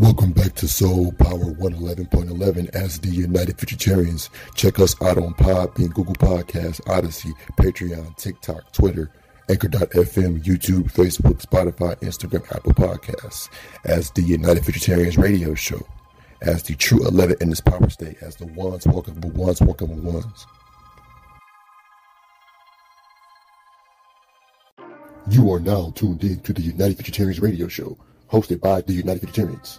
Welcome back to Soul Power 111.11 as the United Futurtarians. Check us out on Podbean, Google Podcasts, Odyssey, Patreon, TikTok, Twitter, Anchor.fm, YouTube, Facebook, Spotify, Instagram, Apple Podcasts. As the United Futurtarians radio show. As the true 11 in this power state. As the ones walking with ones walking with ones. You are now tuned in to the United Futurtarians radio show. Hosted by the United Futurtarians.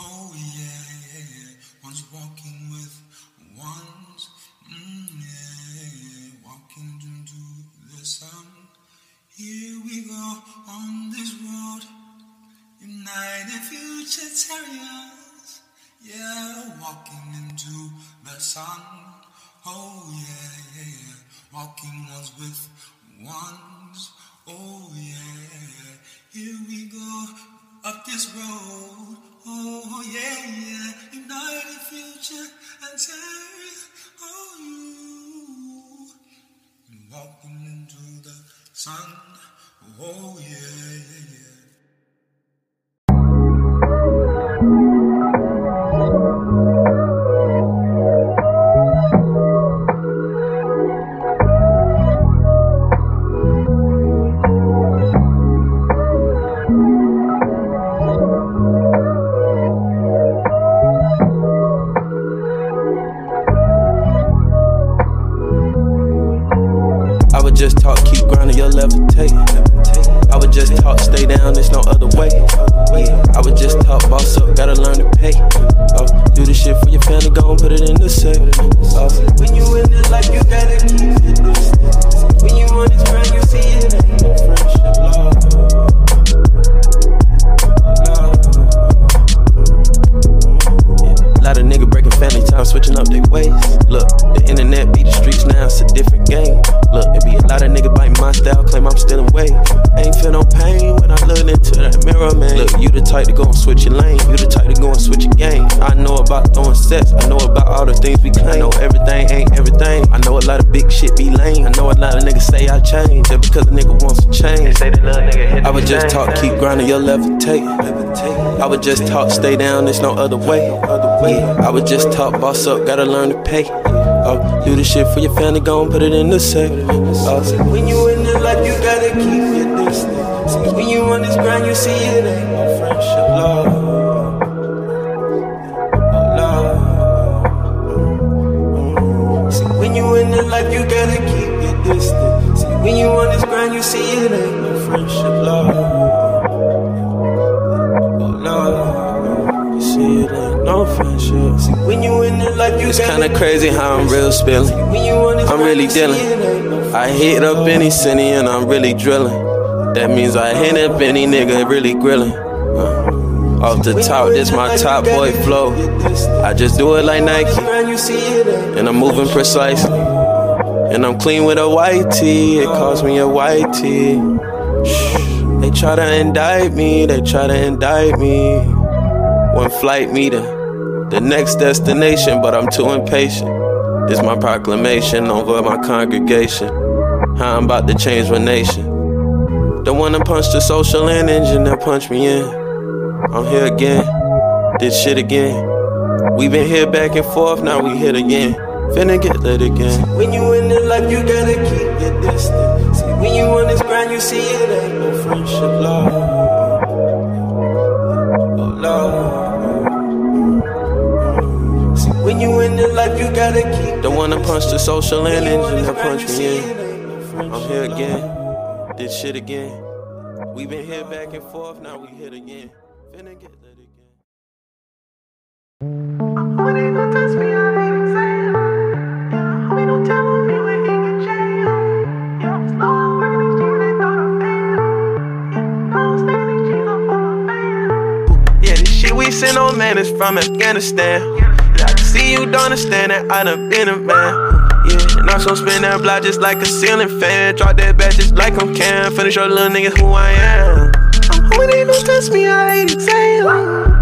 oh yeah, one's walking with ones, yeah, walking into the sun. Here we go on this road, United Futurtarians, yeah, walking into the sun, oh yeah, yeah, walking ones with ones, oh yeah, here we go up this road. Oh yeah, yeah, United Future and Terry, oh you, and walking into the sun, oh yeah, yeah, yeah. Just talk, keep grinding, you'll levitate. I would just talk, stay down, there's no other way. I would just talk, boss up, gotta learn to pay. Do the shit for your family, go and put it in the safe. When you in this life, you gotta keep it. When you on this grind, you see it ain't no friendship, love. A lot of niggas breaking family time, switching up their ways. Look, the internet be the streets now, it's a different game. Look, it be a lot of niggas biting my style, claim I'm still away. Ain't feel no pain when I look into that mirror, man. Look, you the type to go and switch your lane, you the type to go and switch your game. I know about throwing sets, I know about all the things we claim. I know everything ain't everything, I know a lot of big shit be lame. I know a lot of niggas say I changed, just because a nigga wants to change. I would just talk, keep grinding, you'll levitate. I would just talk, stay down, there's no other way. I would just talk, boss up, gotta learn to pay. Do the shit for your family, go and put it in the safe. When you in the life, you gotta keep your distance. When you on this grind, you see it ain't no friendship, love. See, when you in the life, you gotta keep your distance. See, when you on this grind, you see it ain't no friendship, love. See, it ain't no friendship. See, when you in the life, you it's kinda crazy how I'm real spilling. I'm really dealing. I hit up any city and I'm really drilling. That means I hit up any nigga really grilling. Off the top, this my top boy flow. I just do it like Nike, and I'm moving precisely, and I'm clean with a white tee. It cost me a white tee. They try to indict me. They try to indict me. One flight meter, the next destination, but I'm too impatient. This my proclamation over my congregation. How I'm about to change my nation. Don't wanna punch the social and engine that punched me in. I'm here again, did shit again. We been here back and forth, now we hit again. Finna get lit again. See, when you in the life, you gotta keep your distance. See, when you on this grind, you see it ain't no friendship, love. Love. See, when you in the life, you gotta keep. Don't wanna punch the social and engine that punch me in. I'm here again, did shit again. We been here back and forth, now we hit again. Finna get that again. Homie, they gon' test me, I ain't insane. Yeah, homie, don't tell me we ain't in jail. Yeah, I'm slow, working these G's, they thought I'm fail. Yeah, I was thinking these G's, I'm falling fail. Shit, we send on man is from Afghanistan. Yeah, I can see you don't understand that I done been a man. yeah. And also spin that block just like a ceiling fan. Drop that back just like I'm Cam. Finish your little niggas who I am. I'm hoping they don't test me, I hate exhaling.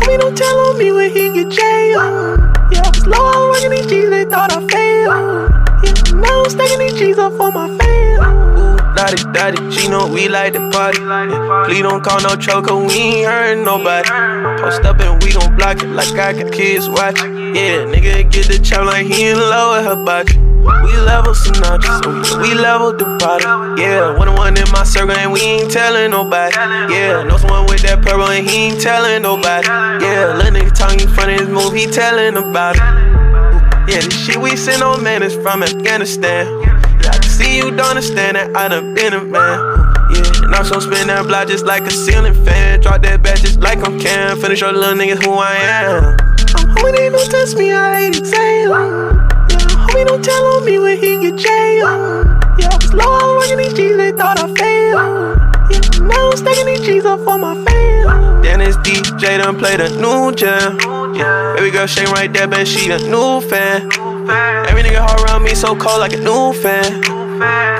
Homie don't tell on me when he get jailed. Yeah, I was low, I was rocking these G's, they thought I failed. Yeah, now I'm stacking these G's up for my fans. Daddy, daddy, she know we like the party. Please don't call no choker, we ain't hurting nobody. Post up and we gon' block it like I got kids watching. Yeah, nigga get the chop like he in love with her body. We level Sinatra, so we level the product. Yeah, one in my circle and we ain't telling nobody. Yeah, know someone with that purple and he ain't telling nobody. Yeah, little nigga talking in front of his move, he telling about it. Yeah, this shit we send on man is from Afghanistan. Yeah, I can see you don't understand that I done been a man. Yeah, and I'm so spin that block just like a ceiling fan. Drop that back just like I'm Cam. Finish your little niggas who I am. I'm homie, they don't test me, I hate exhaling. Homie don't tell on me when he get jailed. Yeah, I was low, I was rocking these G's, they thought I failed. Yeah, now I'm stacking these G's up for my fans. Then it's DJ done played a new jam. Yeah, baby girl shake right there, man, she a new fan. Every nigga hard around me so cold like a new fan.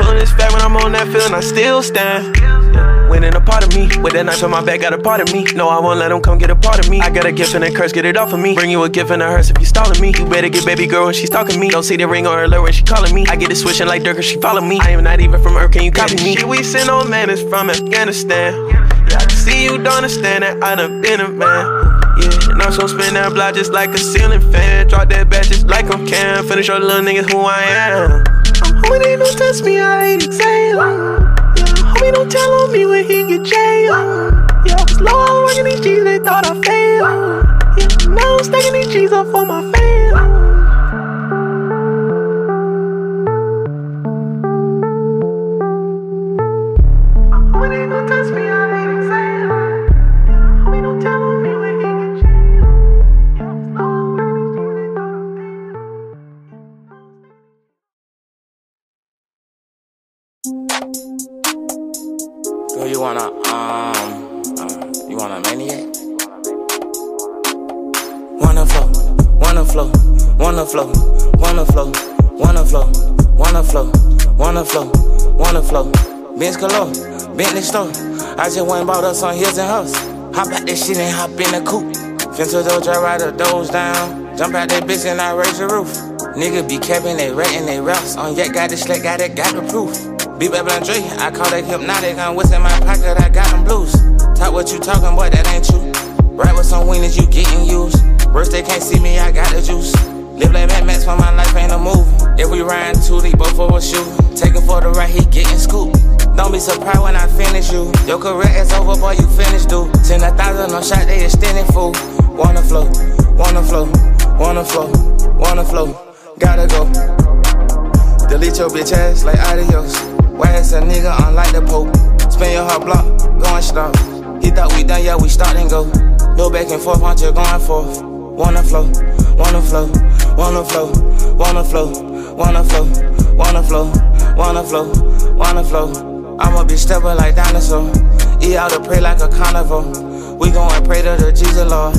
Pulling this fat when I'm on that field and I still stand. Winning a part of me, with that knife on my back, got a part of me. No, I won't let him come get a part of me. I got a gift and a curse, get it off of me. Bring you a gift and a hearse if you stalling me. You better get baby girl when she's talking me. Don't see the ring on her alert when she calling me. I get it switching like Dirk and she follow me. I am not even from Earth, can you copy me? Shit we send on man is from Afghanistan. Yeah, I can see you don't understand that I done been a man. Yeah, and I'm so spin that block just like a ceiling fan. Drop that back just like I'm Cam. Finish your little niggas who I am. I'm homie, they don't test me, I hate exhaling. Homie don't tell on me when he get jailed. Yeah, I was low, I was rocking these G's, they thought I failed. Yeah, now I'm stacking these G's up for my fans. I just went and bought us on hills and hoes. Hop out that shit and hop in the coupe. Fentanyl dough, dry rider, doze down. Jump out that bitch and I raise the roof. Nigga be capping, they ratting, they routes. On yet got the schleck, got the proof. B-Bab Landry, I call that hypnotic. I'm what's in my pocket, I got them blues. Talk what you talking, boy, that ain't you. Right with some wieners, you getting used. Worst they can't see me, I got the juice. Live like Mad Max, for my life ain't a movie. If we riding too deep, both of us shoot. Take him for the right, he getting scooped. Don't be surprised when I finish you. Your career is over, boy, you finished, dude. 10,000 on shot, they extended, fool. Wanna flow, wanna flow, wanna flow, wanna flow. Gotta go. Delete your bitch ass like adios. Why is a nigga unlike the Pope? Spin your heart block, going slow. He thought we done, yeah, we start and go. No back and forth, aren't you going forth? Wanna flow, wanna flow, wanna flow, wanna flow, wanna flow, wanna flow, wanna flow, wanna flow. I'ma be stepping like dinosaur. Eat out and pray like a carnival. We gon' pray to the Jesus Lord.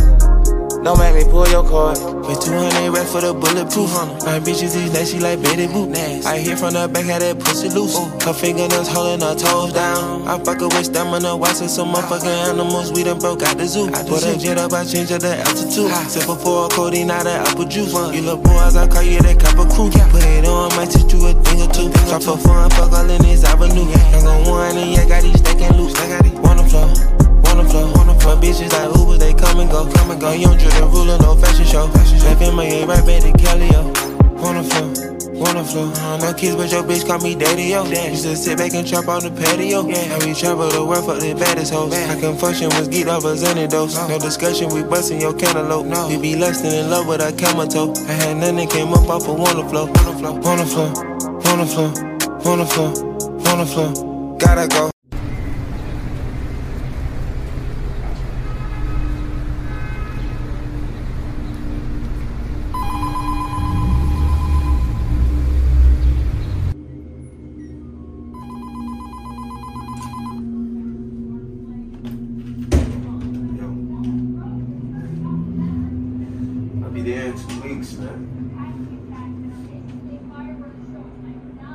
Don't make me pull your cord. Pay 200 racks for the bulletproof. My bitches is that she like baby boot. I hear from the back how that pussy loose. Her fingernails holding her toes down. I fuckin' with stamina, watchin' some motherfuckin' animals. We done broke out the zoo. Put a jet up, I change up the altitude. Simple for a codeine out of apple juice. You little boys, I call you that copper crew. Put it on, might teach you a thing or two. Drop for fun, fuck all in this avenue. I'm gon' one and yeah, got these stackin' loose. Wanna flow. Wanna flow, wanna flow. My bitches like Uber, they come and go, come and go. Young Jordan ruler, no fashion show. Laughing my head right back to Calio. Wanna flow, no kids but your bitch call me daddy yo. Used to sit back and trap on the patio. Yeah, and we travel the world for the baddest hoes. My confession was geeked off a Xanados. No discussion, we busting your cantaloupe. No, we be lusting in love with our camel toe. I had nothing came up off of wanna flow, wanna flow, wanna flow, wanna flow, wanna flow, wanna flow. Gotta go.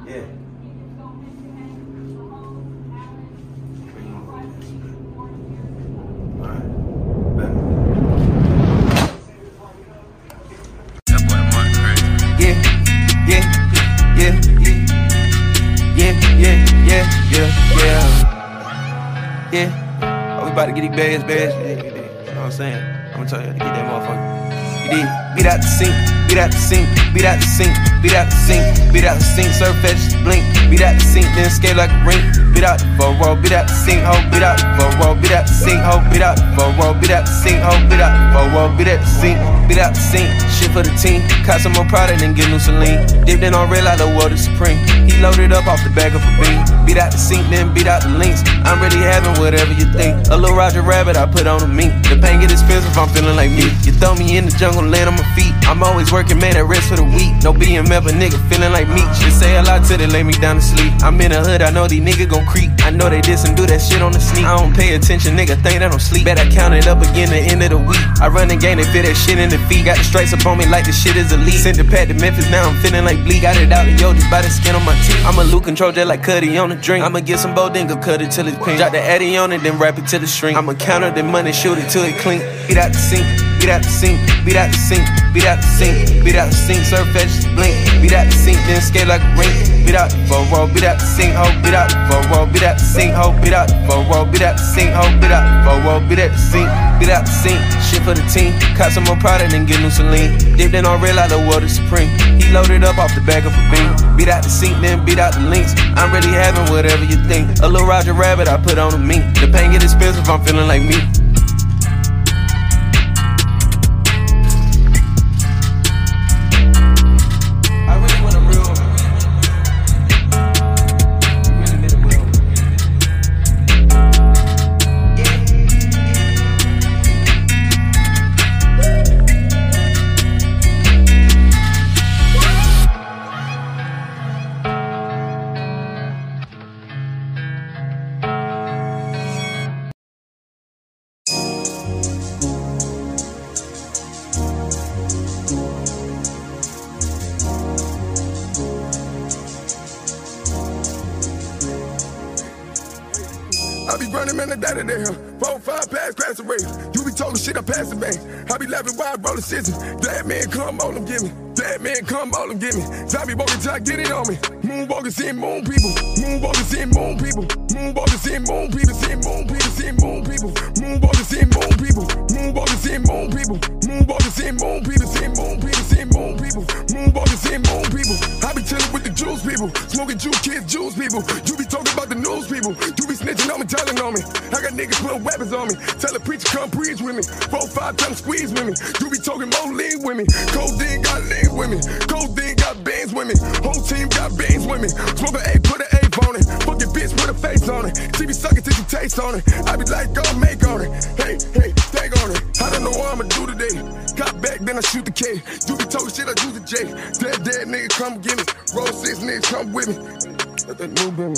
Yeah. Yeah, we about to get these bags, you know what I'm saying? I'm gonna tell you how to get that motherfucker. You dig? Beat out the sink, beat out the sink, beat out the sink, beat out the sink, beat out the sink, surf edges blink, beat out the sink, then scale like a rink, beat out the furrow, beat out the sink, ho, beat out the furrow, beat out the sink, ho, beat out the furrow, beat out the sink, ho, beat out the furrow, beat out the sink, beat out the sink, shit for the team, caught some more product and get new saline, dipped in on real, I know what is supreme, he loaded up off the bag of a bean, beat out the sink, then beat out the links, I'm really having whatever you think, a little Roger Rabbit I put on a mink, the pain get expensive, I'm feeling like me, you throw me in the jungle, land on my feet, I'm always working, man, at rest for the week. No BM ever nigga feeling like me. Shit say a lot till they lay me down to sleep. I'm in the hood, I know these niggas gon' creep. I know they diss and do that shit on the sneak. I don't pay attention, nigga, think that I'm sleep. Bet I count it up again the end of the week. I run the game, they feel that shit in the feet. Got the stripes up on me like the shit is elite. Sent the pad to Memphis, now I'm feeling like Bleak. Got it out of yo, just by the skin on my teeth. I'ma lose control just like Cuddy on the drink. I'ma get some Bodinga, cut it till it's pink. Drop the Addy on it, then wrap it till the shrink. I'ma counter the money, shoot it till it clink. Beat out the sink, beat out the sink, beat out the sink, beat out the sink, beat out the sink, surf edges blink, beat out the sink, then scale like a rink, beat out the furrow, beat out the sink, ho, beat out the furrow, beat out the sink, ho, beat out the furrow, beat out the sink, ho, beat out the furrow, beat out the sink, beat out the sink, shit for the team, caught some more product and get new saline, dipped in on real, I know what is supreme, he loaded up off the bag of a bean, beat out the sink, then beat out the links, I'm really having whatever you think, a little Roger Rabbit I put on a mink, the pain get expensive, I'm feeling like me. Dead man come on and get me. Dead man come on and get me. Zombie bogus, I get it on me. Moon bogus in moon people. Moon bogus in moon people. Moon bogus in moon people. See moon people. See moon people. Moon bogus in moon people. Moon bogus in moon people. Moon bogus in moon people. See moon people. See moon people. Moon bogus in moon people. I be chilling with the Jews people, smoking Jew kids, Jews people. You be talking about the news people. You be snitching on me, telling on me. I got niggas putting weapons on me. Tell a preacher come preach with me. 4-5 times squeeze with me. You be talking more lean with me. Codeine got lean with me. Codeine got beans with me. Whole team got beans with me. Smoke an A, put an ape on it. Fucking bitch with a face on it. She be sucking till she taste on it. I be like, go make on it. Hey, hey, take on it. I don't know what I'ma do today. Got back, then I shoot the K. You be talking shit, I do the J. Dead nigga come get me. Roll 6 nigga come with me. Let that new baby.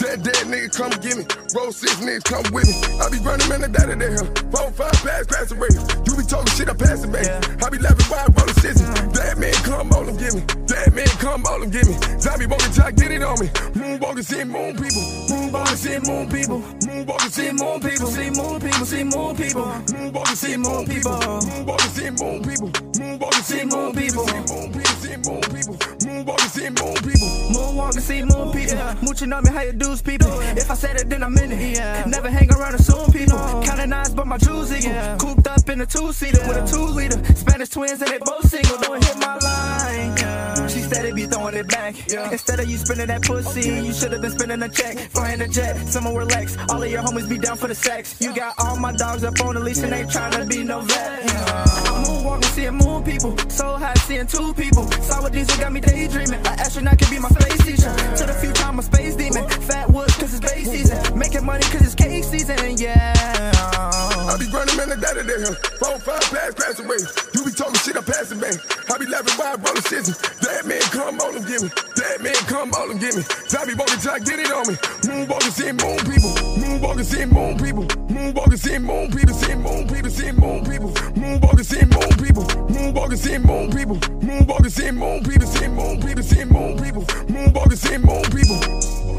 Dead nigga come get me. Roll 6 niggas come with me. I be running man, I die today. 4-5 pass, pass away. You be talking shit, I pass it back. I be laughing while I roll the scissors. Dead man come all and get me. Dead man come all and get me. Zombie walking till I get it on me. Moonwalking see moon people. Moonwalking see moon people. Moonwalking see moon people. See moon people. See moon people. Moonwalking see moon people. Moonwalking see moon people. Moonwalking see moon people. See moon people. Moonwalking see moon people. Moonwalking see moon people. Mooching on me, how you dudes people. If I said it, then I'm in it. Never hang around and assume people. Counting eyes, but my Jews eagle. Cooped up in a 2-seater with a 2-liter. Spanish twins and they both single. Don't hit my line. She said it be throwing it back. Instead of you spending that pussy, you should have been spending a check. Flying a jet, someone relax. All of your homies be down for the sex. You got all my dogs up on the leash and they trying to be no vet. I'm moonwalking, seeing moon people. So high, seeing two people. Sour diesel got me daydreaming. An astronaut could be my space teacher. To the future, I'm a space demon. Fat woods, cause it's base season. Making money cause it's cake season, and yeah. I be running man, I die today. 4-5 pass, pass away. You be talking shit, I pass it back. I be laughing while I roll the scissors. That man come on and get me. That man come on and get me. Zombie bogus, I get it on me. Moonbogus and moon people. Moonbogus and moon people. Moonbogus and moon people. Moonbogus and moon people. Moonbogus and moon people. Moonbogus and moon people. Moonbogus and moon people. Moonbogus and moon people. Moonbogus and moon people.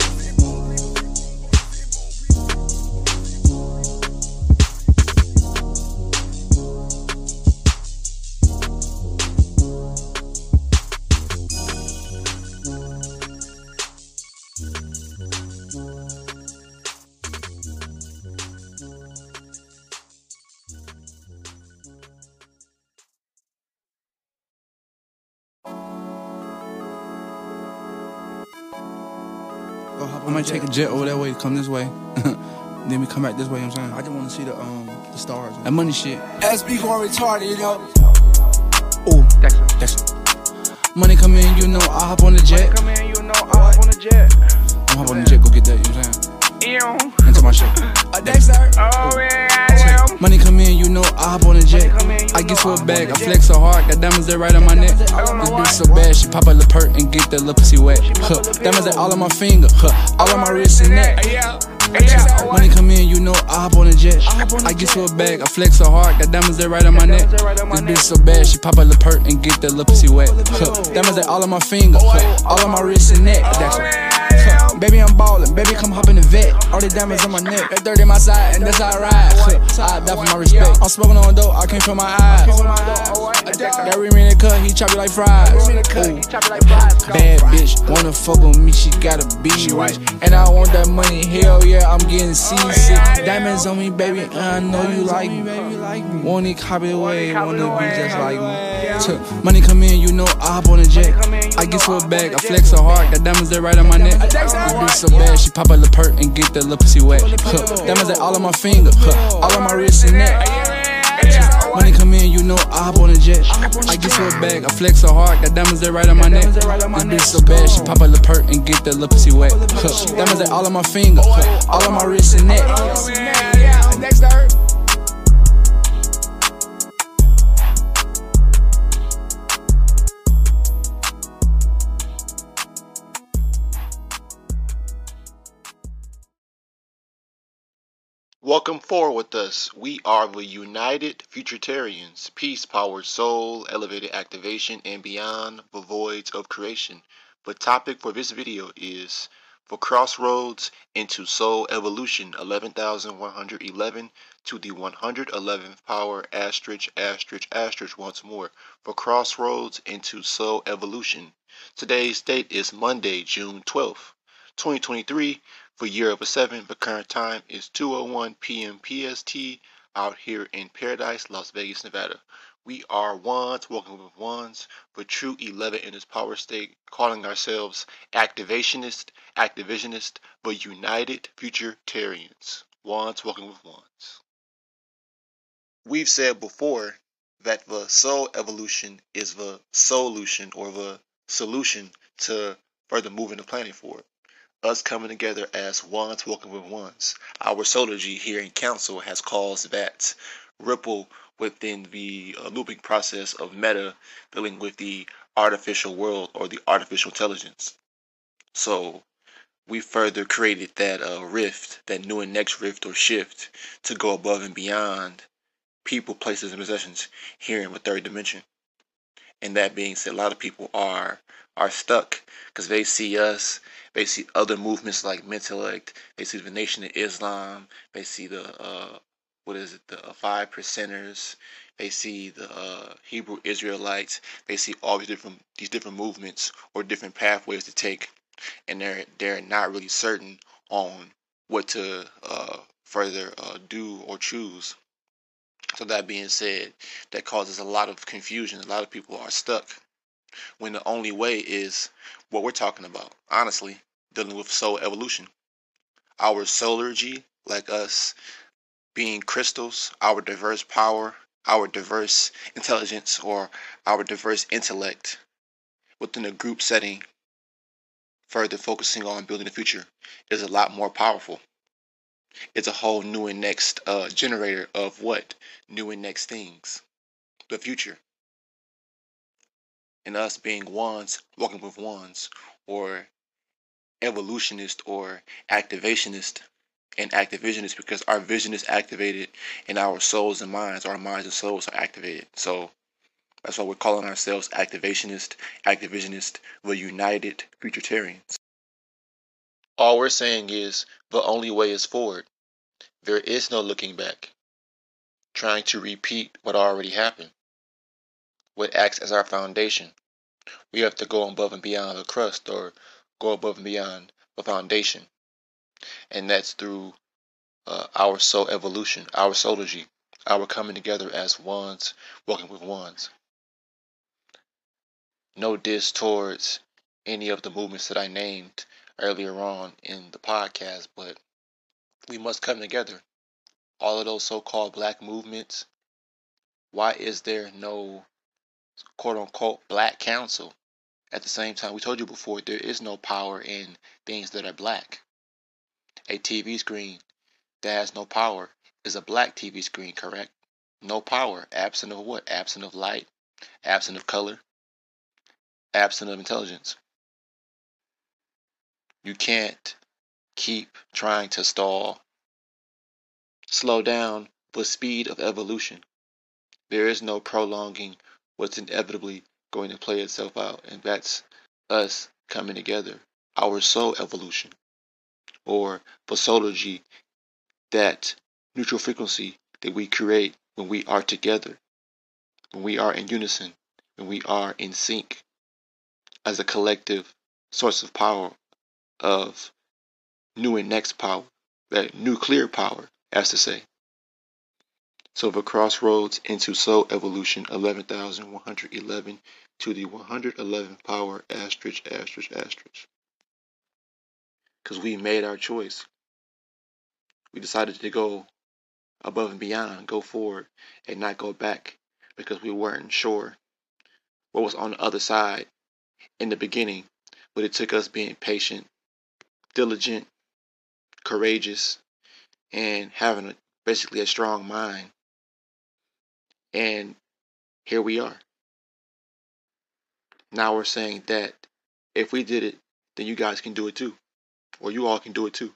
Take a jet over that way, come this way. Then we come back this way, you know what I'm saying? I just want to see the stars. That money shit. SB going retarded, you know. Ooh, that's it. Money come in, you know, I hop on the jet. Money come in, you know, I hop on the jet. I'm hop on the jet, go get that, you know what I'm saying? Ew. Into my shit. That's it. Oh, yeah, I am. Money come in, you know, I hop on the jet. In, I get to a bag, I flex so hard, got diamonds that right on my neck. This bitch so bad, she pop a lil' perk and get that lil' pussy wet. Diamonds that all on my finger, all on my wrist and neck. Money come in, you know I hop on the jet. I get to a bag, I flex so hard, got diamonds that right on my neck. This bitch so bad, she pop a lil' perk and get that lil' pussy wet. Diamonds that all on my finger, all on my wrist and neck. Baby, I'm ballin', baby, come hop in the vet. All the diamonds on my neck, that dirt in my side, and that's how I ride. I die for my respect. I'm smoking on dope, I came from my eyes. That remin' in the cut, he chop it like fries. Bad bitch, wanna fuck with me, she gotta be rich. And I want that money, hell yeah, I'm getting seasick. Diamonds on me, baby, I know you like me. Want it, cop it away, wanna be just like me. Money come in, you know I hop on the jet. I get to a bag, I flex so hard, got diamonds that right on my neck. This bitch so bad, she pop a lil' perk and get that lil' pussy wet. Diamonds that all on my finger, all on my wrist and neck. Money come in, you know I hop on the jet. I get to a bag, I flex so hard, got diamonds that right on my neck. This bitch so bad, she pop a lil' perk and get that lil' pussy wet. Diamonds that all on my finger, all on my wrist and neck. Next dirt. Welcome forward with us. We are the United Futurtarians, peace, power, soul, elevated activation, and beyond the voids of creation. The topic for this video is the crossroads into soul evolution 11,111 to the 111th power ***** once more. The crossroads into soul evolution. Today's date is Monday, June 12th, 2023. For year of a 7, the current time is 2:01 p.m. PST out here in Paradise, Las Vegas, Nevada. We are ones, walking with ones, the true 11 in this power state, calling ourselves activisionist, but United Futurtarians. Ones, walking with ones. We've said before that the soul evolution is the solution or the solution to further moving the planet forward. Us coming together as ones walking with ones. Our solargy here in council has caused that ripple within the looping process of meta dealing with the artificial world or the artificial intelligence. So we further created that rift, that new and next rift or shift to go above and beyond people, places, and possessions here in the third dimension. And that being said, a lot of people are stuck because they see us, they see other movements like Mintelect, they see the Nation of Islam, they see the 5 Percenters, they see the Hebrew Israelites, they see all these different movements or different pathways to take, and they're not really certain on what to further do or choose. So that being said, that causes a lot of confusion. A lot of people are stuck when the only way is what we're talking about, honestly, dealing with soul evolution. Our solargy, like us being crystals, our diverse power, our diverse intelligence, or our diverse intellect within a group setting, further focusing on building the future, is a lot more powerful. It's a whole new and next generator of what? New and next things. The future. and us being ones, walking with ones, or evolutionist or activationist and activisionist, because our vision is activated and our souls and minds, our minds and souls are activated. So that's why we're calling ourselves activationist, activisionist, the United Futurtarians. All we're saying is the only way is forward. There is no looking back, trying to repeat what already happened. What acts as our foundation. We have to go above and beyond the crust, or go above and beyond the foundation. And that's through our soul evolution, our soulology, our coming together as ones, walking with ones. No diss towards any of the movements that I named earlier on in the podcast, but we must come together. All of those so-called black movements. Why is there no quote-unquote black council? At the same time, we told you before, there is no power in things that are black. A TV screen that has no power is a black TV screen, correct? No power. Absent of what? Absent of light. Absent of color. Absent of intelligence. You can't keep trying to stall. Slow down the speed of evolution. There is no prolonging what's inevitably going to play itself out, and that's us coming together, our soul evolution, or the soulology, that neutral frequency that we create when we are together, when we are in unison, when we are in sync, as a collective source of power, of new and next power, that nuclear power, as to say. So the crossroads into soul evolution, 11,111 to the 111th power, ***. Because we made our choice. We decided to go above and beyond, go forward and not go back, because we weren't sure what was on the other side in the beginning. But it took us being patient, diligent, courageous, and having basically a strong mind. And here we are. Now we're saying that if we did it, then you guys can do it too. Or you all can do it too.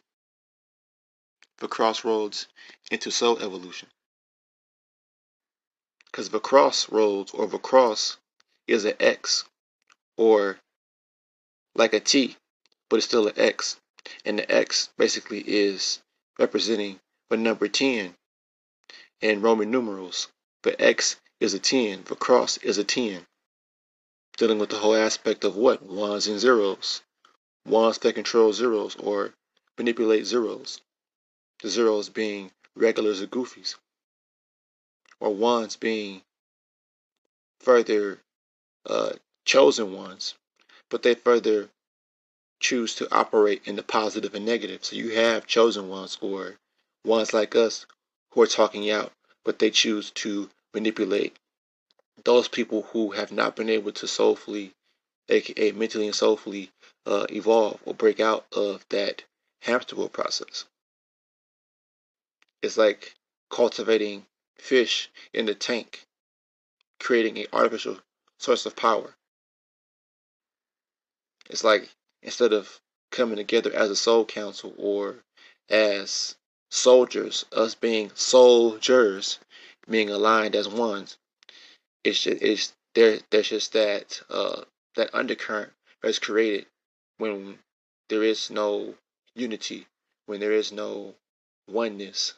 The crossroads into soul evolution. Because the crossroads, or the cross, is an X, or like a T, but it's still an X. And the X basically is representing the number 10 in Roman numerals. The X is a 10. The cross is a 10. Dealing with the whole aspect of what? Ones and zeros. Ones that control zeros or manipulate zeros. The zeros being regulars or goofies. Or ones being further chosen ones. But they further choose to operate in the positive and negative. So you have chosen ones, or ones like us, who are talking out, but they choose to manipulate those people who have not been able to soulfully, aka mentally and soulfully, evolve or break out of that hamster wheel process. It's like cultivating fish in the tank, creating an artificial source of power. It's like, instead of coming together as a soul council or as soldiers, us being soldiers, being aligned as ones, there's just that that undercurrent that's created when there is no unity, when there is no oneness,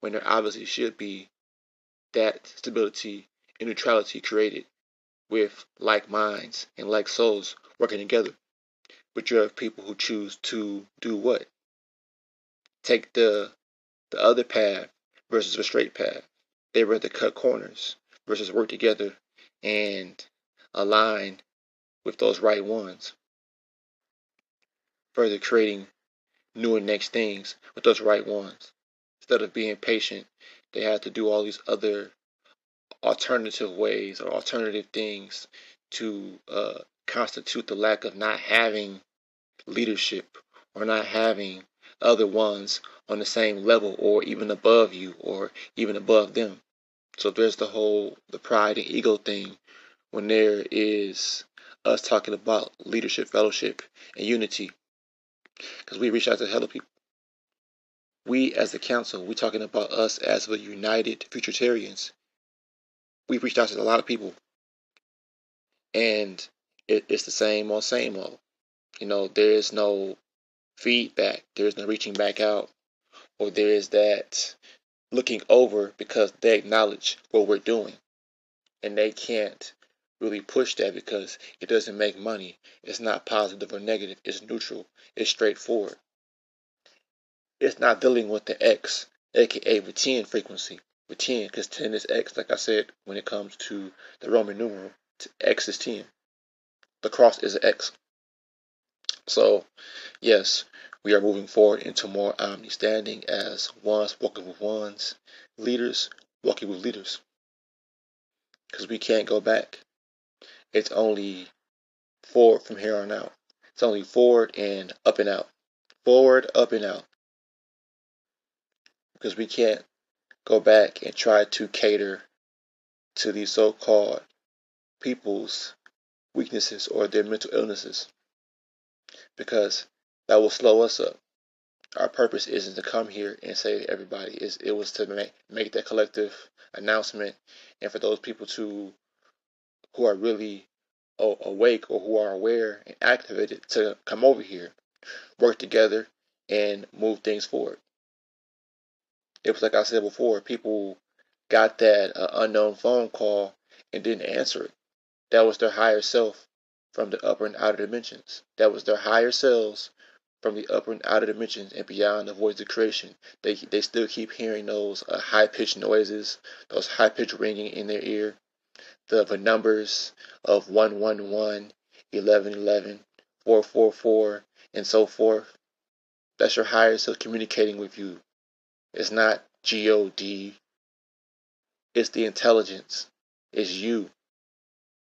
when there obviously should be that stability and neutrality created with like minds and like souls working together. But you have people who choose to do what? Take the other path versus the straight path. They rather cut corners versus work together and align with those right ones. Further creating new and next things with those right ones. Instead of being patient, they have to do all these other alternative ways or alternative things to constitute the lack of not having leadership or not having other ones on the same level or even above you or even above them. So there's the pride and ego thing when there is us talking about leadership, fellowship, and unity. Because we reach out to help people. We as the council, we're talking about us as the United Futurtarians. We've reached out to a lot of people. And it's the same old. You know, there is no feedback. There is no reaching back out. Or there is that looking over because they acknowledge what we're doing. And they can't really push that because it doesn't make money. It's not positive or negative. It's neutral. It's straightforward. It's not dealing with the X, aka with 10 frequency. With 10, because 10 is X, like I said, when it comes to the Roman numeral. X is 10. The cross is an X. So, yes, we are moving forward into more AHMNI standing as ones walking with ones, leaders walking with leaders. Because we can't go back. It's only forward from here on out. It's only forward and up and out. Forward, up and out. Because we can't go back and try to cater to these so-called people's weaknesses or their mental illnesses, because that will slow us up. Our purpose isn't to come here and save everybody. It was to make that collective announcement, and for those people who are really awake or who are aware and activated to come over here, work together, and move things forward. It was like I said before, people got that unknown phone call and didn't answer it. That was their higher self from the upper and outer dimensions. That was their higher selves from the upper and outer dimensions and beyond the voids of creation. They still keep hearing those high-pitched noises, those high-pitched ringing in their ear, the numbers of 111, 1111, 444, and so forth. That's your higher self communicating with you. It's not God. It's the intelligence. It's you.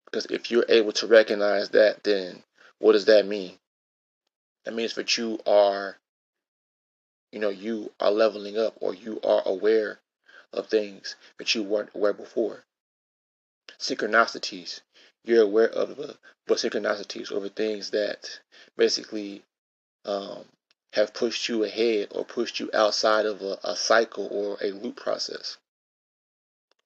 Because if you're able to recognize that, then what does that mean? That means that you are leveling up, or you are aware of things that you weren't aware before. Synchronicities. You're aware of but synchronicities over things that basically have pushed you ahead or pushed you outside of a cycle or a loop process.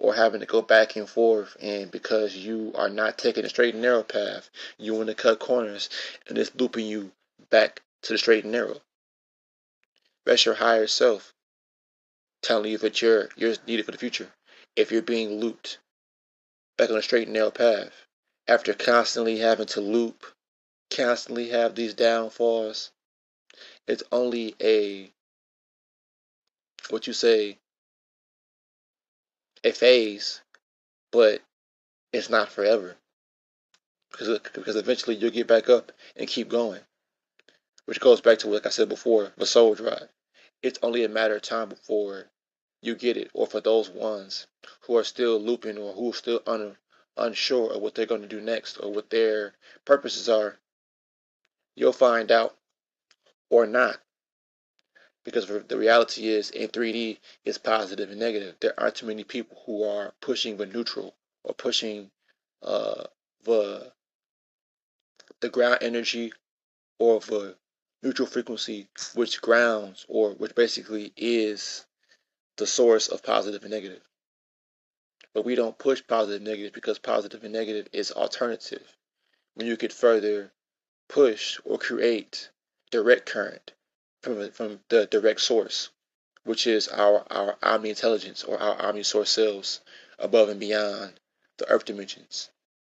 Or having to go back and forth, and because you are not taking a straight and narrow path, you want to cut corners, and it's looping you back to the straight and narrow. That's your higher self telling you that you're needed for the future. If you're being looped back on a straight and narrow path, after constantly having to loop, constantly have these downfalls, it's only a phase, but it's not forever, because eventually you'll get back up and keep going, which goes back to, like I said before, the soul drive. It's only a matter of time before you get it, or for those ones who are still looping or who are still unsure of what they're going to do next or what their purposes are. You'll find out or not. Because the reality is, in 3D, it's positive and negative. There aren't too many people who are pushing the neutral or pushing the ground energy or the neutral frequency, which grounds or which basically is the source of positive and negative. But we don't push positive and negative because positive and negative is alternative. When you could further push or create direct current from the direct source, which is our AHMNI intelligence or our AHMNI source selves above and beyond the earth dimensions,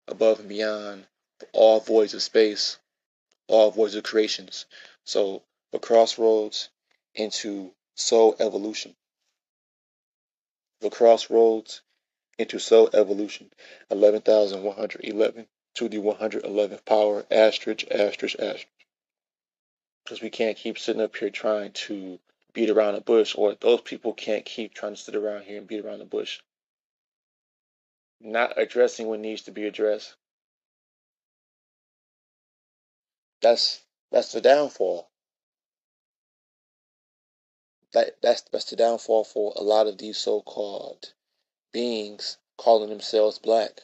above and beyond all voids of space, all voids of creations. So the crossroads into soul evolution. The crossroads into soul evolution. 11,111 to the 111th power, *****. Because we can't keep sitting up here trying to beat around the bush, or those people can't keep trying to sit around here and beat around the bush. Not addressing what needs to be addressed. That's the downfall. That's the downfall for a lot of these so-called beings calling themselves black,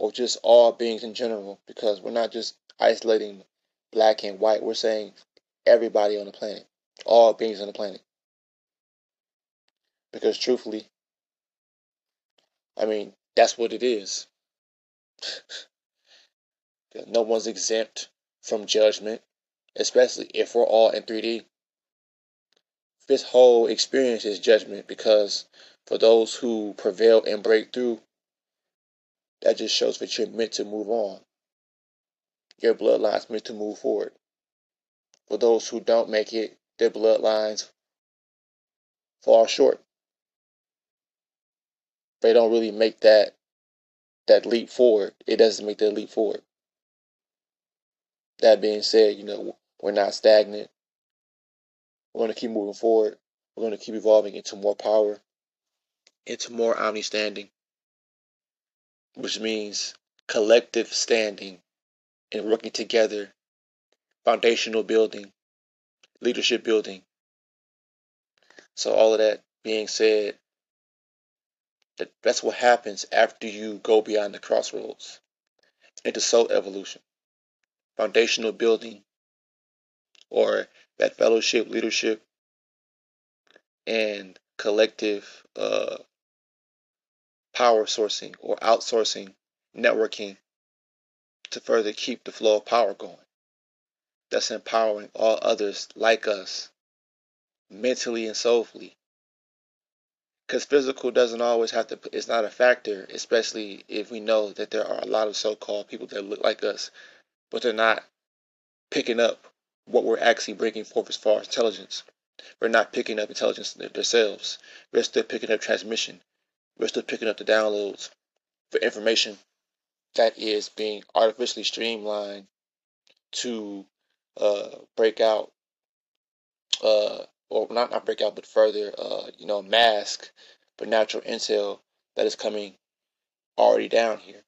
or just all beings in general, because we're not just isolating black and white. We're saying everybody on the planet, all beings on the planet. Because truthfully, I mean, that's what it is. No one's exempt from judgment, especially if we're all in 3D. This whole experience is judgment, because for those who prevail and break through, that just shows that you're meant to move on. Your bloodline's meant to move forward. For those who don't make it, their bloodlines fall short. They don't really make that leap forward. It doesn't make that leap forward. That being said, we're not stagnant. We're going to keep moving forward. We're going to keep evolving into more power, into more omni standing, which means collective standing and working together, foundational building, leadership building. So all of that being said, that's what happens after you go beyond the crossroads into soul evolution. Foundational building, or that fellowship, leadership, and collective power sourcing or outsourcing, networking to further keep the flow of power going. That's empowering all others like us, mentally and soulfully. Because physical doesn't always have to, it's not a factor, especially if we know that there are a lot of so-called people that look like us, but they're not picking up what we're actually bringing forth as far as intelligence. We're not picking up intelligence themselves. We're still picking up transmission. We're still picking up the downloads for information that is being artificially streamlined to break out, or not break out, but further, mask the natural intel that is coming already down here.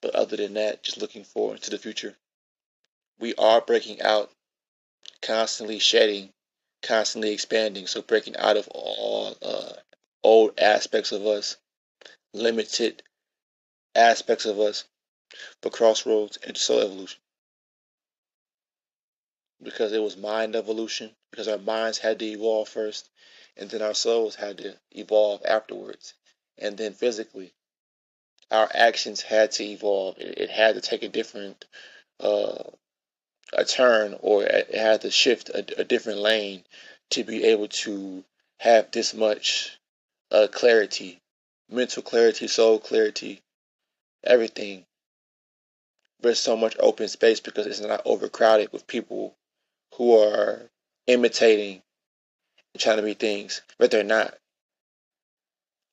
But other than that, just looking forward to the future. We are breaking out, constantly shedding, constantly expanding. So breaking out of all old aspects of us, limited aspects of us, for crossroads into soul evolution. Because it was mind evolution, because our minds had to evolve first, and then our souls had to evolve afterwards, and then physically. Our actions had to evolve. It had to take a different a turn, or it had to shift a different lane to be able to have this much clarity, mental clarity, soul clarity, everything. There's so much open space because it's not overcrowded with people who are imitating and trying to be things, but they're not.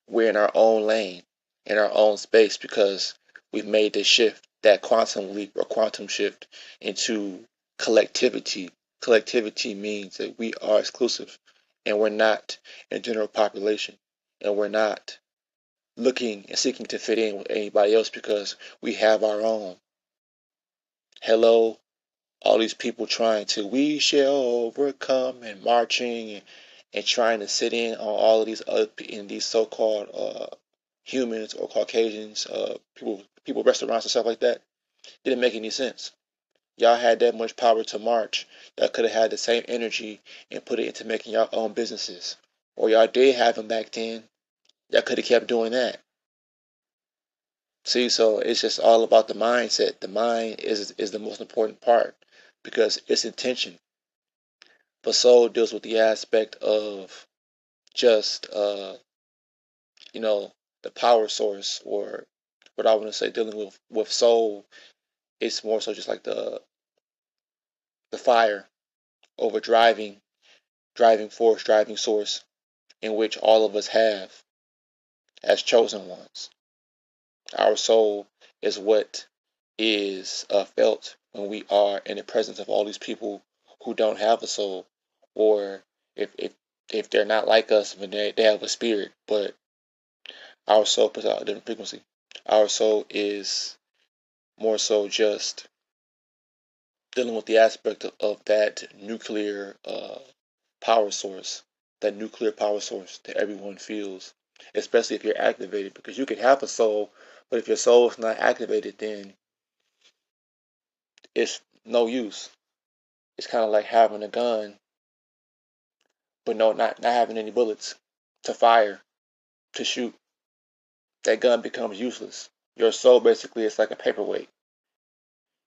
We're in our own lane, in our own space, because we've made this shift, that quantum leap or quantum shift into collectivity. Collectivity means that we are exclusive, and we're not in general population, and we're not looking and seeking to fit in with anybody else, because we have our own. Hello, all these people trying to, we shall overcome, and marching and trying to sit in on all of these other, in these so-called humans or Caucasians, people, restaurants and stuff like that. Didn't make any sense. Y'all had that much power to march. Y'all could have had the same energy and put it into making y'all own businesses. Or y'all did have them back then. Y'all could have kept doing that. See, so it's just all about the mindset. The mind is the most important part, because it's intention. But soul deals with the aspect of just, the power source, or what I want to say, dealing with soul, it's more so just like the fire over driving force, driving source, in which all of us have as chosen ones. Our soul is what is felt when we are in the presence of all these people who don't have a soul, or if they're not like us, then they have a spirit, but our soul puts out a different frequency. Our soul is more so just dealing with the aspect of that nuclear power source, that nuclear power source that everyone feels, especially if you're activated, because you could have a soul, But if your soul is not activated, then it's no use. It's kind of like having a gun, but not having any bullets to fire, to shoot. That gun becomes useless. Your soul basically is like a paperweight.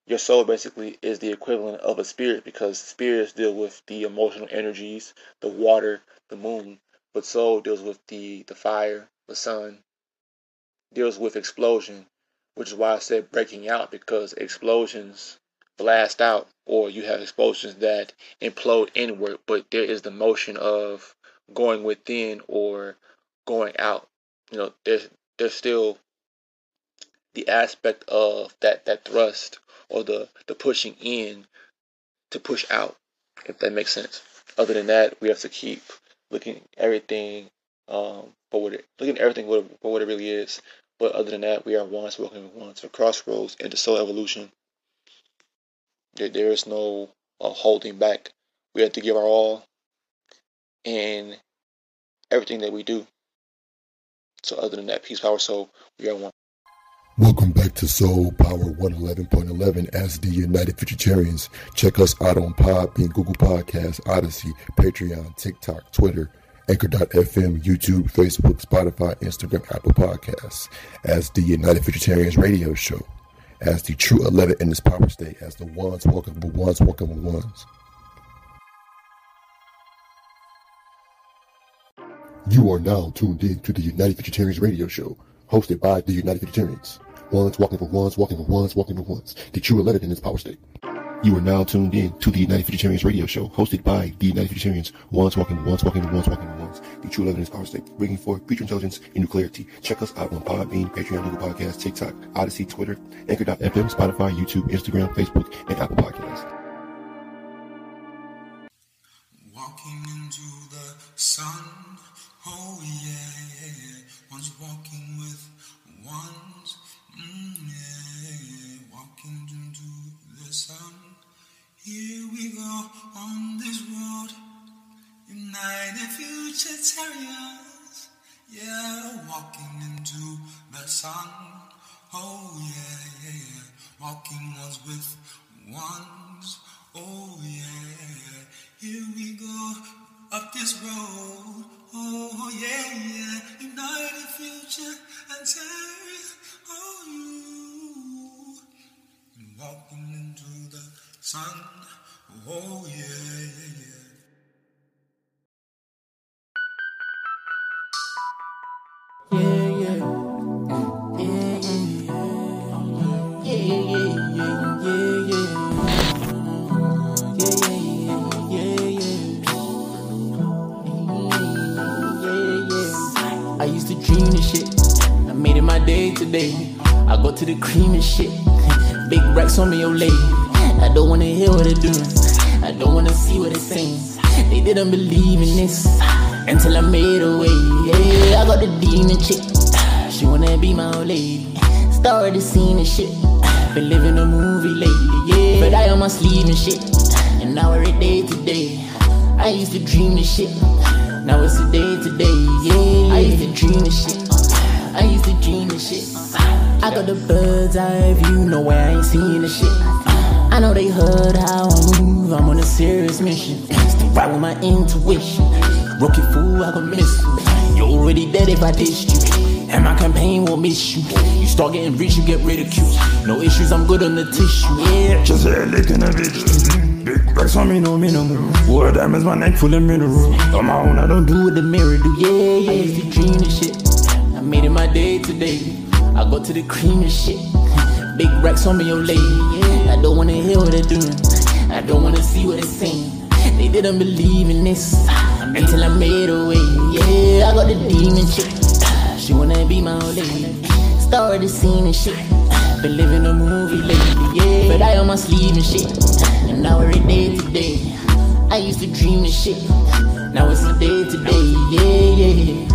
Your soul basically is the equivalent of a spirit, because spirits deal with the emotional energies, the water, the moon, but soul deals with the fire, the sun, deals with explosion, which is why I said breaking out, because explosions blast out, or you have explosions that implode inward, but there is the motion of going within or going out. You know, there's still the aspect of that thrust, or the pushing in to push out, if that makes sense. Other than that, we have to keep looking at everything for what it really is. But other than that, we are once walking once a crossroads into soul evolution. There is no holding back. We have to give our all in everything that we do. So other than that, peace, power, soul, we are one. Welcome back to Soul Power 111.11 as the United Futurtarians. Check us out on Podbean, Google Podcasts, Odyssey, Patreon, TikTok, Twitter, Anchor.fm, YouTube, Facebook, Spotify, Instagram, Apple Podcasts. As the United Futurtarians radio show. As the true 11 in this power state. As the ones walking with ones walking with ones. You are now tuned in to the United Futurtarians radio show. Hosted by the United Futurtarians. Ones walking for ones, walking for ones, walking for ones. The true 11 in this power state. You are now tuned in to the United Futurtarians radio show. Hosted by the United Futurtarians. Ones walking for ones, walking for ones, walking for ones. The true 11 in this power state. Bringing forth future intelligence and new clarity. Check us out on Podbean, Patreon, Google Podcasts, TikTok, Odyssey, Twitter, Anchor.fm, Spotify, YouTube, Instagram, Facebook, and Apple Podcasts. Walking into the sun. Oh yeah. One's walking with ones, yeah. Walking into the sun. Here we go on this road, United Futurtarians. Yeah, walking into the sun. Oh yeah, yeah, yeah. Walking ones with ones. Oh yeah. Here we go up this road. Oh yeah, yeah, United Futurtarians, oh you, walking into the sun, oh yeah, yeah, yeah. Today, I go to the cream and shit. Big racks on me, oh lady. I don't wanna hear what they're doing. I don't wanna see what it seems. They didn't believe in this until I made a way. Yeah, I got the demon chick. She wanna be my old lady. Started seeing the scene and shit. Been living a movie lately. Yeah, but I on my sleeve and shit. And now every day today. I used to dream this shit. Now it's a day today. Yeah, I used to dream this shit. I used to dream this shit. I got the bird's eye view, no way I ain't seen this shit. I know they heard how I move, I'm on a serious mission. Stay right with my intuition. Rookie fool, I gon' miss you. You're already dead if I dissed you. And my campaign won't miss you. You start getting rich, you get ridiculed. No issues, I'm good on the tissue. Yeah. Just a lick in a bitch. Big racks on me, no minimum. War diamonds, my neck full of minerals. On my own, I don't do what the mirror do. Yeah, I used to dream this shit. Made it my day today. I go to the cream and shit. Big racks on me, oh lady. I don't wanna hear what they're doing. I don't wanna see what they're saying. They didn't believe in this until I made a way. Yeah, I got the demon chick. She wanna be my old lady. Started seeing and shit. Been living a movie lately. Yeah, but I on my sleeve and shit. And now every day today. I used to dream this shit. Now it's my day today. Yeah, yeah.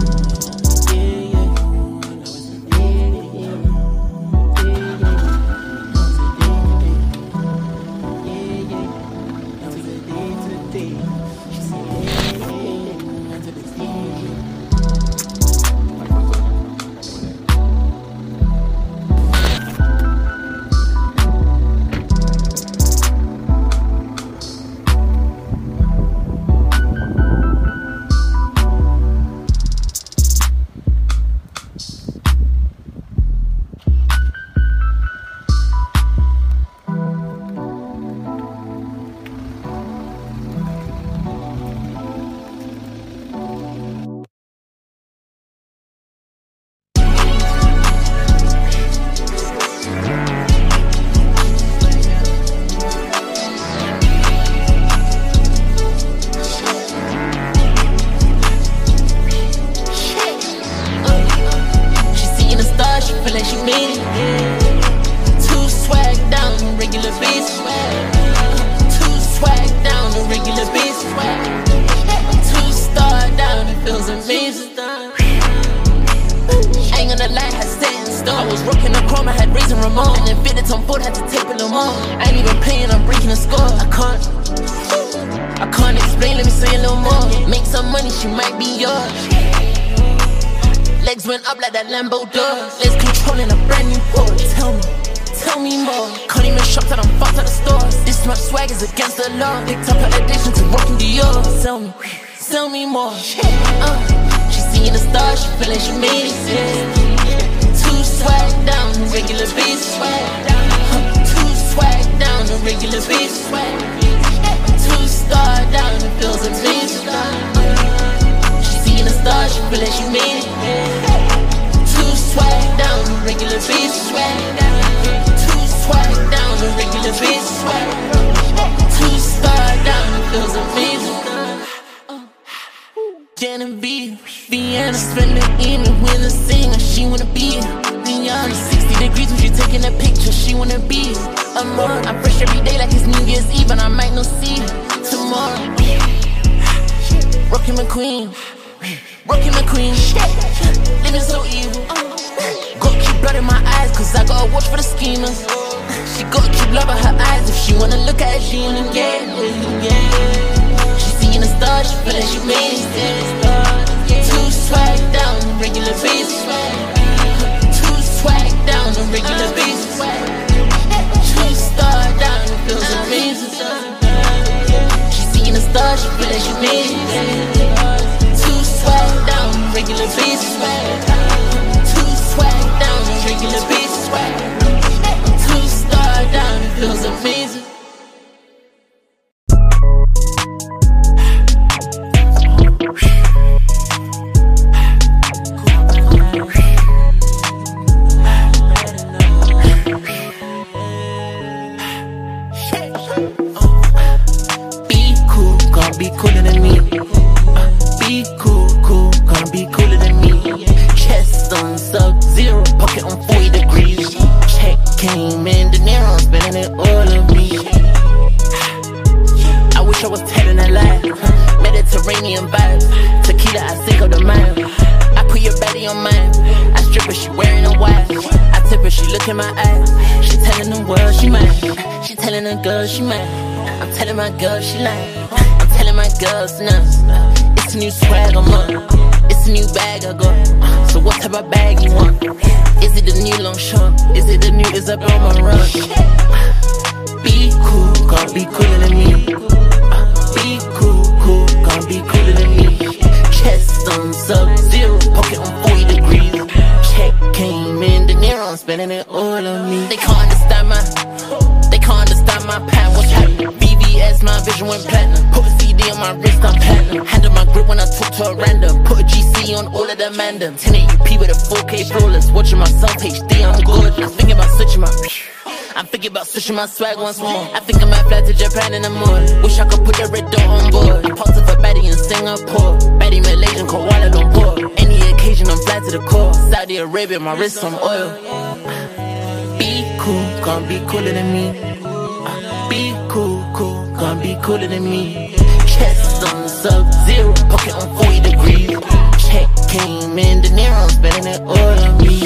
Chroma had Razor Ramon, and then fit it on board, had to tape it along. I ain't even playing, I'm breaking the score. I can't explain, let me say a little more. Make some money, she might be yours. Legs went up like that Lambo does. Let's controlling a brand new board. Tell me more. Can't even shop till I'm fucked at the stores. This much swag is against the law. Picked up her addiction to rocking Dior. Tell me more. She seeing the stars, she feeling she made it. Two swag down, regular bitch swag. Two swag down, the regular bitch swag. Two star down, it feels amazing. She seeing the stars, she feeling she made it. Two swag down, regular bitch swag. Two swag down, the regular bitch swag. Two star down, it feels amazing. Genevieve, Vienna, spend the evening with a singer. She wanna be beyond 60 degrees when she taking a picture. She wanna be a mom. I'm fresh every day like it's New Year's Eve, and I might not see tomorrow. Rocky McQueen. Living so evil. Gotta keep blood in my eyes, cause I gotta watch for the schemers. She gotta keep love in her eyes. If she wanna look at it, she wanna get it. In the stars, she feelin' she made it. Two swag down, regular bass. Two swag down, regular bass. Two star down, it feels amazing. She's seeing the stars, she feelin' she made it. Two swag down, regular bass. Two swag down, regular bass. Two star down, it feels amazing. Girl, she lying. I'm telling my girls now. It's a new swag I'm on. It's a new bag I got. So what type of bag you want? Is it the new Longchamp? Is it the new Isabel Marant? Be cool, can't be cooler than me. Be cool, can't be cooler than me. Chest on sub-zero, pocket on 40 degrees. Check came in, the dinero, I'm spending it all on me. They can't understand my path. What's happening? My vision went platinum. Put a CD on my wrist, I'm platinum. Handle my grip when I talk to a random. Put a GC on all of the mandem. 1080p with a 4K flawless. Watching myself HD, I'm gorgeous. I'm thinking about switching my swag once more. I think I might fly to Japan in the morning. Wish I could put the red dot on board. I parked up a baddie in Singapore. Baddie Malaysian, koala don't pour. Any occasion I'm fly to the core. Saudi Arabia, my wrist on oil. Be cool, can't be cooler than me. Be cool, can't be cooler than me. Chest on sub-zero, pocket on 40 degrees. Check came in, the dinero, I'm spending it all on me.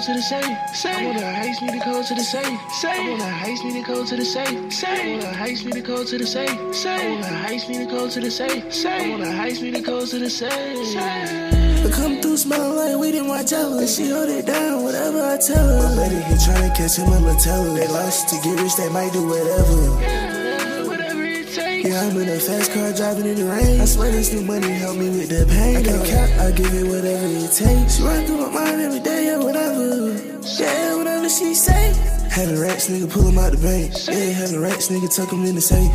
To the safe. I wanna heist me to go to the safe. I wanna heist me to go to the safe. I wanna heist me to go to the safe. I wanna heist me to go to the safe. I wanna heist me to go to the safe. But come through smiling like we didn't watch out. And she hold it down, whatever I tell her. My lady here tryna catch him in Mintelect. They lost to get rich, they might do whatever. Yeah, whatever it takes. Yeah, I'm in a fast car driving in the rain. I swear this new money help me with the pain. I can't count, I give it whatever it takes. She run through my mind every day. Yeah, whatever she say. Having racks, nigga, pull him out the bank. Yeah, having racks, nigga, tuck him in the safe.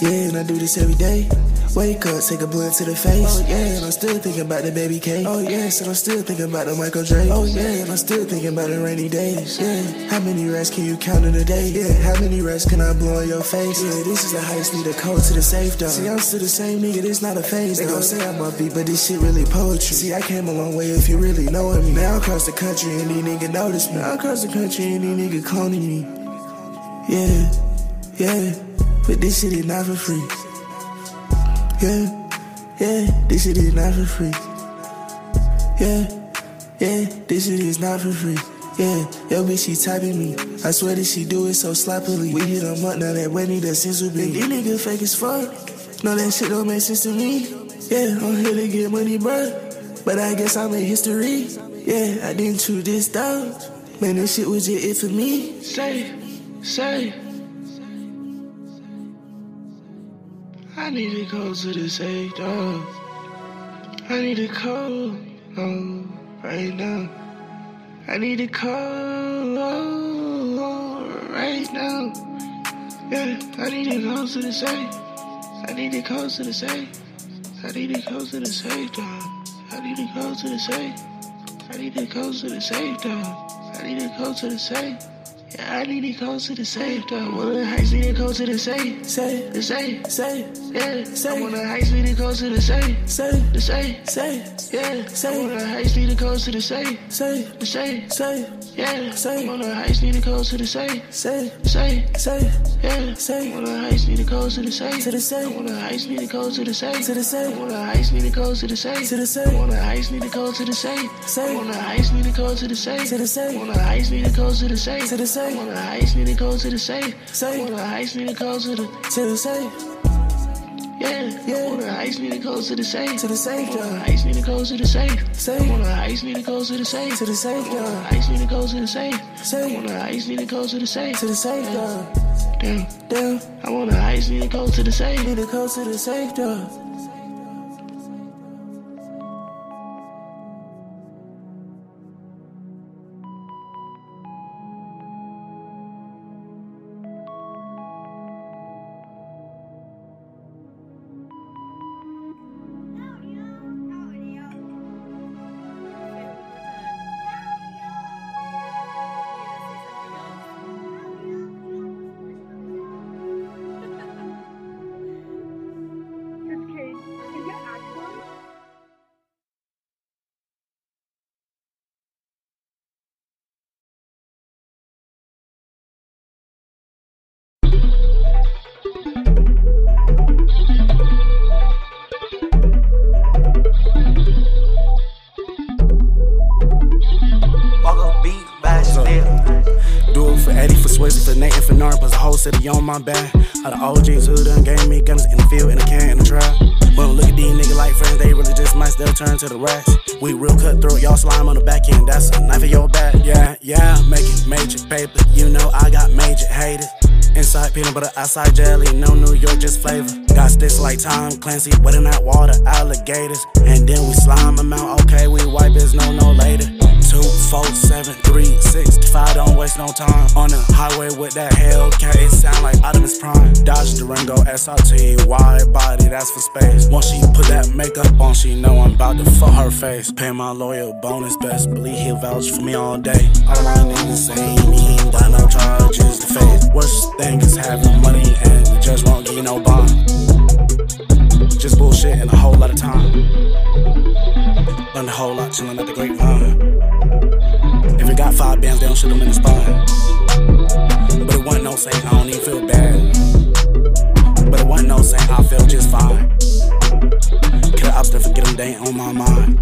Yeah, and I do this every day. Wake up, take a blunt to the face. Oh yeah, and I'm still thinking about the baby cake. Oh yes, and I'm still thinking about the Michael Drake. Oh yeah, and I'm still thinking about the rainy days. Yeah, how many rats can you count in a day? Yeah, how many rats can I blow on your face? Yeah, this is a heist, need a code to the safe though. See, I'm still the same nigga, this not a phase. They gon' say I'm upbeat, but this shit really poetry. See, I came a long way if you really knowin' me. Now I cross the country and these niggas notice me. Now I cross the country and these niggas cloning me. Yeah, yeah, but this shit is not for free. Yeah, yeah, this shit is not for free. Yeah, yeah, this shit is not for free. Yeah, yo bitch, she typing me. I swear that she do it so sloppily. We hit a month now, that Wendy, that sense will be. These niggas fake as fuck. No, that shit don't make sense to me. Yeah, I'm here to get money, bruh. But I guess I made history. Yeah, I didn't chew this down. Man, this shit was just it for me. Say I need to go to the safe door. I need to call right now. I need to call right now. Yeah, I need to go to the safe. I need to go to the safe. I need to go to the safe door. I need to go to the safe. I need to go to the safe door. I need to go to the safe. Yeah, I need to go to the safe, though. I want a heist, need to go to the safe. Safe, the safe, safe, yeah. Safe. I want a heist, need to go to the safe. Safe, the safe, safe, yeah. Safe. I want a heist, need to go to the safe. Safe, the safe, safe, yeah. Safe. I want a heist, need to go to the safe. Safe, safe, safe, yeah. Safe. I want a heist, need to go to the safe. To the safe. I want a heist, need to go to the safe. To the safe. I want a heist, need to go to the safe. To the safe. I want a heist, need to go to the safe. Safe. I want a heist, need to go to the safe. To the safe. I want a heist, need to go to the safe. To the safe. I want a heist, need to go to the safe. I want a heist, need to go to the safe. Yeah, yeah. I want a heist, need to go to the safe. To the safe, I want a heist, need to go to the safe. Safe. I want a heist, need to go to the safe. To the safe, I want a heist, need to go to the safe. Safe. I want a heist, need to go to the safe. To the safe, damn, damn. I want a heist, need to go to the safe. Need to go to the safe, though. City on my back. How the OGs who done gave me guns in the field, in the can, in the trap. But look at these niggas like friends, they really just mice, they'll turn to the rats. We real cutthroat, y'all slime on the back end, that's a knife in your back. Yeah, yeah, make it major paper, you know I got major haters. Inside peanut butter, outside jelly, no New York, just flavor. Got sticks like Tom Clancy, wetting out water, alligators. And then we slime them out, okay, we wipe it, no later. 2, 4, 7, 3, 6, 5, don't waste no time. On the highway with that Hellcat, it sound like Optimus Prime. Dodge Durango, SRT, wide body, that's for space. Once she put that makeup on, she know I'm about to fuck her face. Pay my lawyer bonus, best believe he'll vouch for me all day. All my niggas say he ain't got no charges to face. Worst thing is having money and the judge won't give you no bond. Just bullshit and a whole lot of time. Learned a whole lot chillin' at the grapevine. If it got 5 bands, they don't shoot them in the spine. But it wasn't no saying I don't even feel bad. But it wasn't no saying I feel just fine. Get the ops to forget them, they ain't on my mind.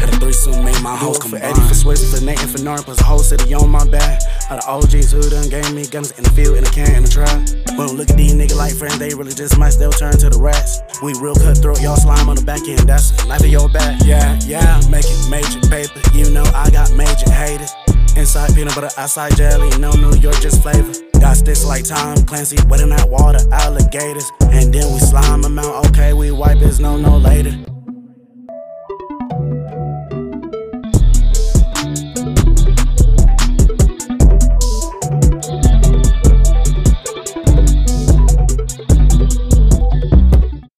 Had a threesome, made my hoes combine. For Eddie, for Swiss, for Nathan, for Norm, plus the whole city on my back. All the OGs who done gave me guns in the field, in the can, in the trap. Well, look at these niggas like friends, they really just mice, they'll turn to the rats. We real cutthroat, y'all slime on the back end, that's a knife in your back. Yeah, yeah, make it major paper, you know I got major haters. Inside peanut butter, outside jelly, no New York, just flavor. Got sticks like Tom Clancy, wetting that water, alligators. And then we slime them out, okay, we wipe it, no later.